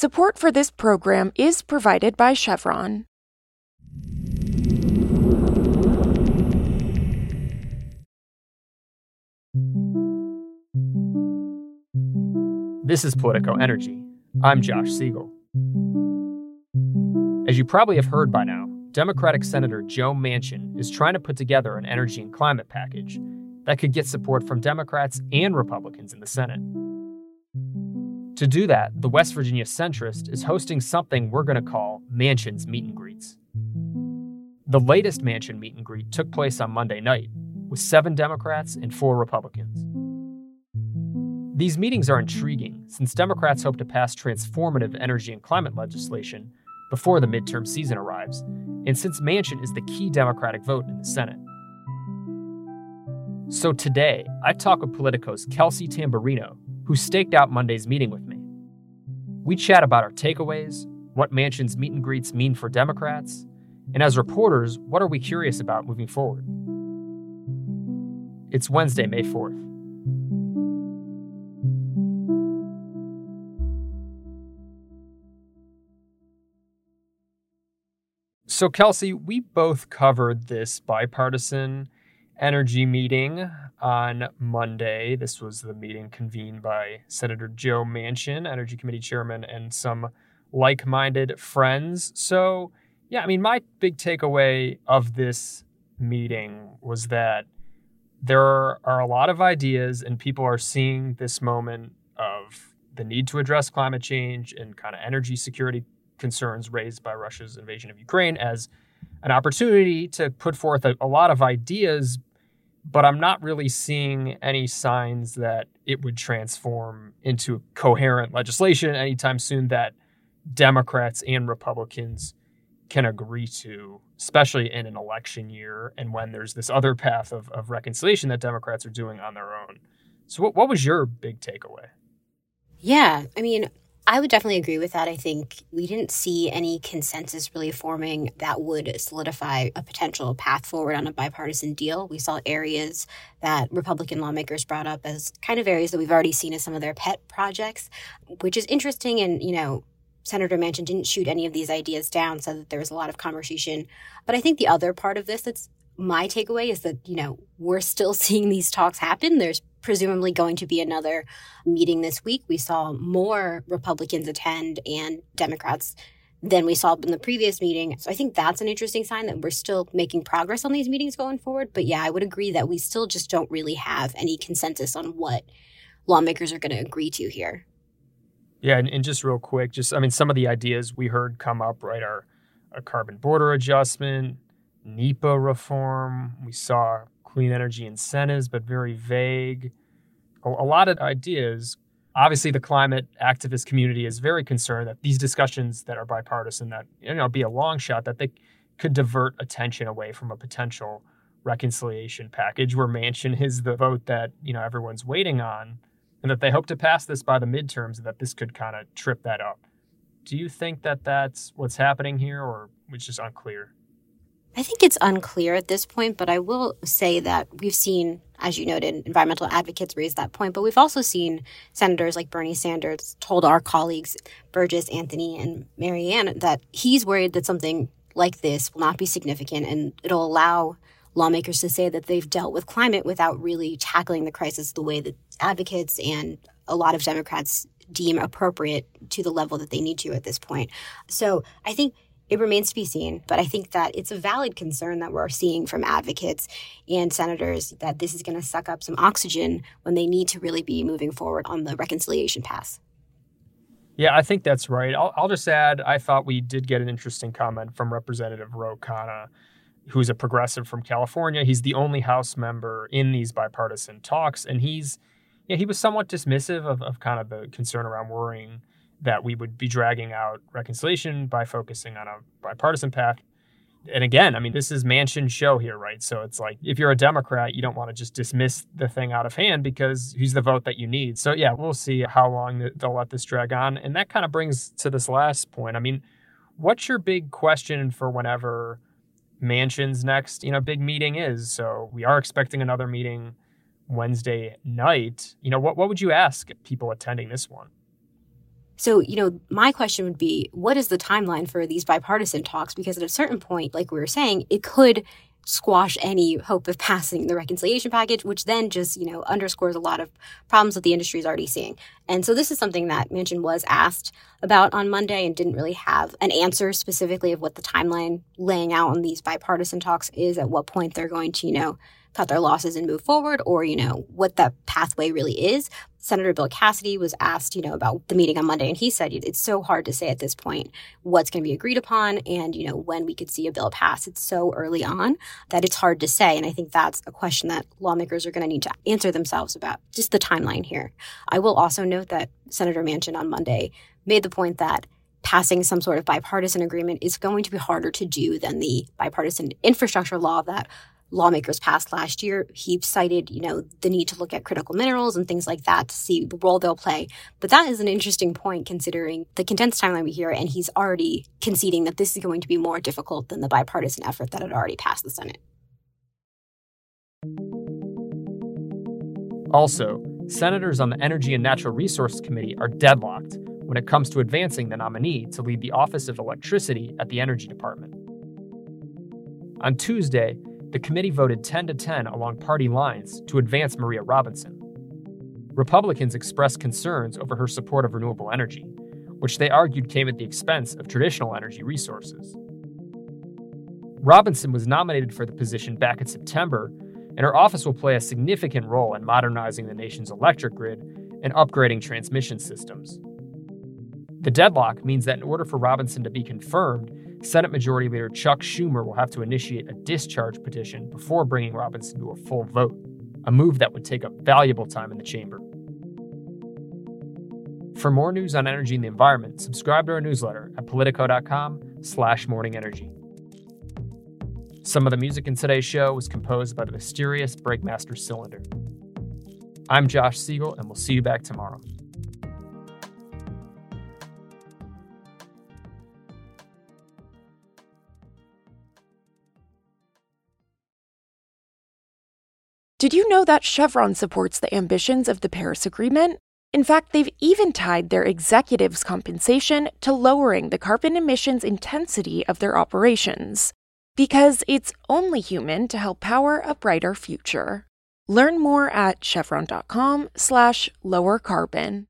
Support for this program is provided by Chevron. This is Politico Energy. I'm Josh Siegel. As you probably have heard by now, Democratic Senator Joe Manchin is trying to put together an energy and climate package that could get support from Democrats and Republicans in the Senate. To do that, the West Virginia centrist is hosting something we're going to call Manchin's meet and greets. The latest Manchin meet and greet took place on Monday night, with 7 Democrats and 4 Republicans. These meetings are intriguing, since Democrats hope to pass transformative energy and climate legislation before the midterm season arrives, and since Manchin is the key Democratic vote in the Senate. So today, I talk with Politico's Kelsey Tamborrino, who staked out Monday's meeting with me. We chat about our takeaways, what Manchin's meet and greets mean for Democrats, and as reporters, what are we curious about moving forward? It's Wednesday, May 4th. So, Kelsey, we both covered this bipartisan energy meeting on Monday. This was the meeting convened by Senator Joe Manchin, Energy Committee Chairman, and some like-minded friends. So, yeah, I mean, my big takeaway of this meeting was that there are a lot of ideas, and people are seeing this moment of the need to address climate change and kind of energy security concerns raised by Russia's invasion of Ukraine as an opportunity to put forth a lot of ideas, but I'm not really seeing any signs that it would transform into coherent legislation anytime soon that Democrats and Republicans can agree to, especially in an election year and when there's this other path of reconciliation that Democrats are doing on their own. So what was your big takeaway? Yeah, I mean, I would definitely agree with that. I think we didn't see any consensus really forming that would solidify a potential path forward on a bipartisan deal. We saw areas that Republican lawmakers brought up as kind of areas that we've already seen as some of their pet projects, which is interesting. And, you know, Senator Manchin didn't shoot any of these ideas down, so that there was a lot of conversation. But I think the other part of this that's my takeaway is that, you know, we're still seeing these talks happen. There's presumably going to be another meeting this week. We saw more Republicans attend and Democrats than we saw in the previous meeting. So I think that's an interesting sign that we're still making progress on these meetings going forward. But yeah, I would agree that we still just don't really have any consensus on what lawmakers are going to agree to here. Yeah, and just real quick, some of the ideas we heard come up, right, are a carbon border adjustment, NEPA reform. We saw clean energy incentives, but very vague. A lot of ideas. Obviously, the climate activist community is very concerned that these discussions that are bipartisan, that, you know, be a long shot, that they could divert attention away from a potential reconciliation package where Manchin is the vote that, you know, everyone's waiting on, and that they hope to pass this by the midterms, and that this could kind of trip that up. Do you think that that's what's happening here, or it's just unclear? I think it's unclear at this point, but I will say that we've seen, as you noted, environmental advocates raise that point, but we've also seen senators like Bernie Sanders told our colleagues, Burgess, Anthony, and Marianne, that he's worried that something like this will not be significant and it'll allow lawmakers to say that they've dealt with climate without really tackling the crisis the way that advocates and a lot of Democrats deem appropriate to the level that they need to at this point. So I think it remains to be seen, but I think that it's a valid concern that we're seeing from advocates and senators that this is going to suck up some oxygen when they need to really be moving forward on the reconciliation path. Yeah, I think that's right. I'll just add, I thought we did get an interesting comment from Representative Ro Khanna, who's a progressive from California. He's the only House member in these bipartisan talks, and he was somewhat dismissive of kind of the concern around worrying that we would be dragging out reconciliation by focusing on a bipartisan path. And again, I mean, this is Manchin's show here, right? So it's like, if you're a Democrat, you don't want to just dismiss the thing out of hand because he's the vote that you need. So yeah, we'll see how long they'll let this drag on. And that kind of brings to this last point. I mean, what's your big question for whenever Manchin's next, you know, big meeting is? So we are expecting another meeting Wednesday night. You know, what would you ask people attending this one? So, you know, my question would be, what is the timeline for these bipartisan talks? Because at a certain point, like we were saying, it could squash any hope of passing the reconciliation package, which then just, you know, underscores a lot of problems that the industry is already seeing. And so this is something that Manchin was asked about on Monday and didn't really have an answer specifically of what the timeline laying out on these bipartisan talks is, at what point they're going to, you know, cut their losses and move forward, or, you know, what that pathway really is. Senator Bill Cassidy was asked, you know, about the meeting on Monday, and he said it's so hard to say at this point what's going to be agreed upon and, you know, when we could see a bill pass. It's so early on that it's hard to say. And I think that's a question that lawmakers are going to need to answer themselves about, just the timeline here. I will also note that Senator Manchin on Monday made the point that passing some sort of bipartisan agreement is going to be harder to do than the bipartisan infrastructure law that lawmakers passed last year. He cited, you know, the need to look at critical minerals and things like that to see the role they'll play. But that is an interesting point considering the condensed timeline we hear, and he's already conceding that this is going to be more difficult than the bipartisan effort that had already passed the Senate. Also, senators on the Energy and Natural Resources Committee are deadlocked when it comes to advancing the nominee to lead the Office of Electricity at the Energy Department. On Tuesday, the committee voted 10-10 along party lines to advance Maria Robinson. Republicans expressed concerns over her support of renewable energy, which they argued came at the expense of traditional energy resources. Robinson was nominated for the position back in September, and her office will play a significant role in modernizing the nation's electric grid and upgrading transmission systems. The deadlock means that in order for Robinson to be confirmed, Senate Majority Leader Chuck Schumer will have to initiate a discharge petition before bringing Robinson to a full vote, a move that would take up valuable time in the chamber. For more news on energy and the environment, subscribe to our newsletter at politico.com/morningenergy. Some of the music in today's show was composed by the mysterious Breakmaster Cylinder. I'm Josh Siegel, and we'll see you back tomorrow. Did you know that Chevron supports the ambitions of the Paris Agreement? In fact, they've even tied their executives' compensation to lowering the carbon emissions intensity of their operations, because it's only human to help power a brighter future. Learn more at chevron.com/lowercarbon.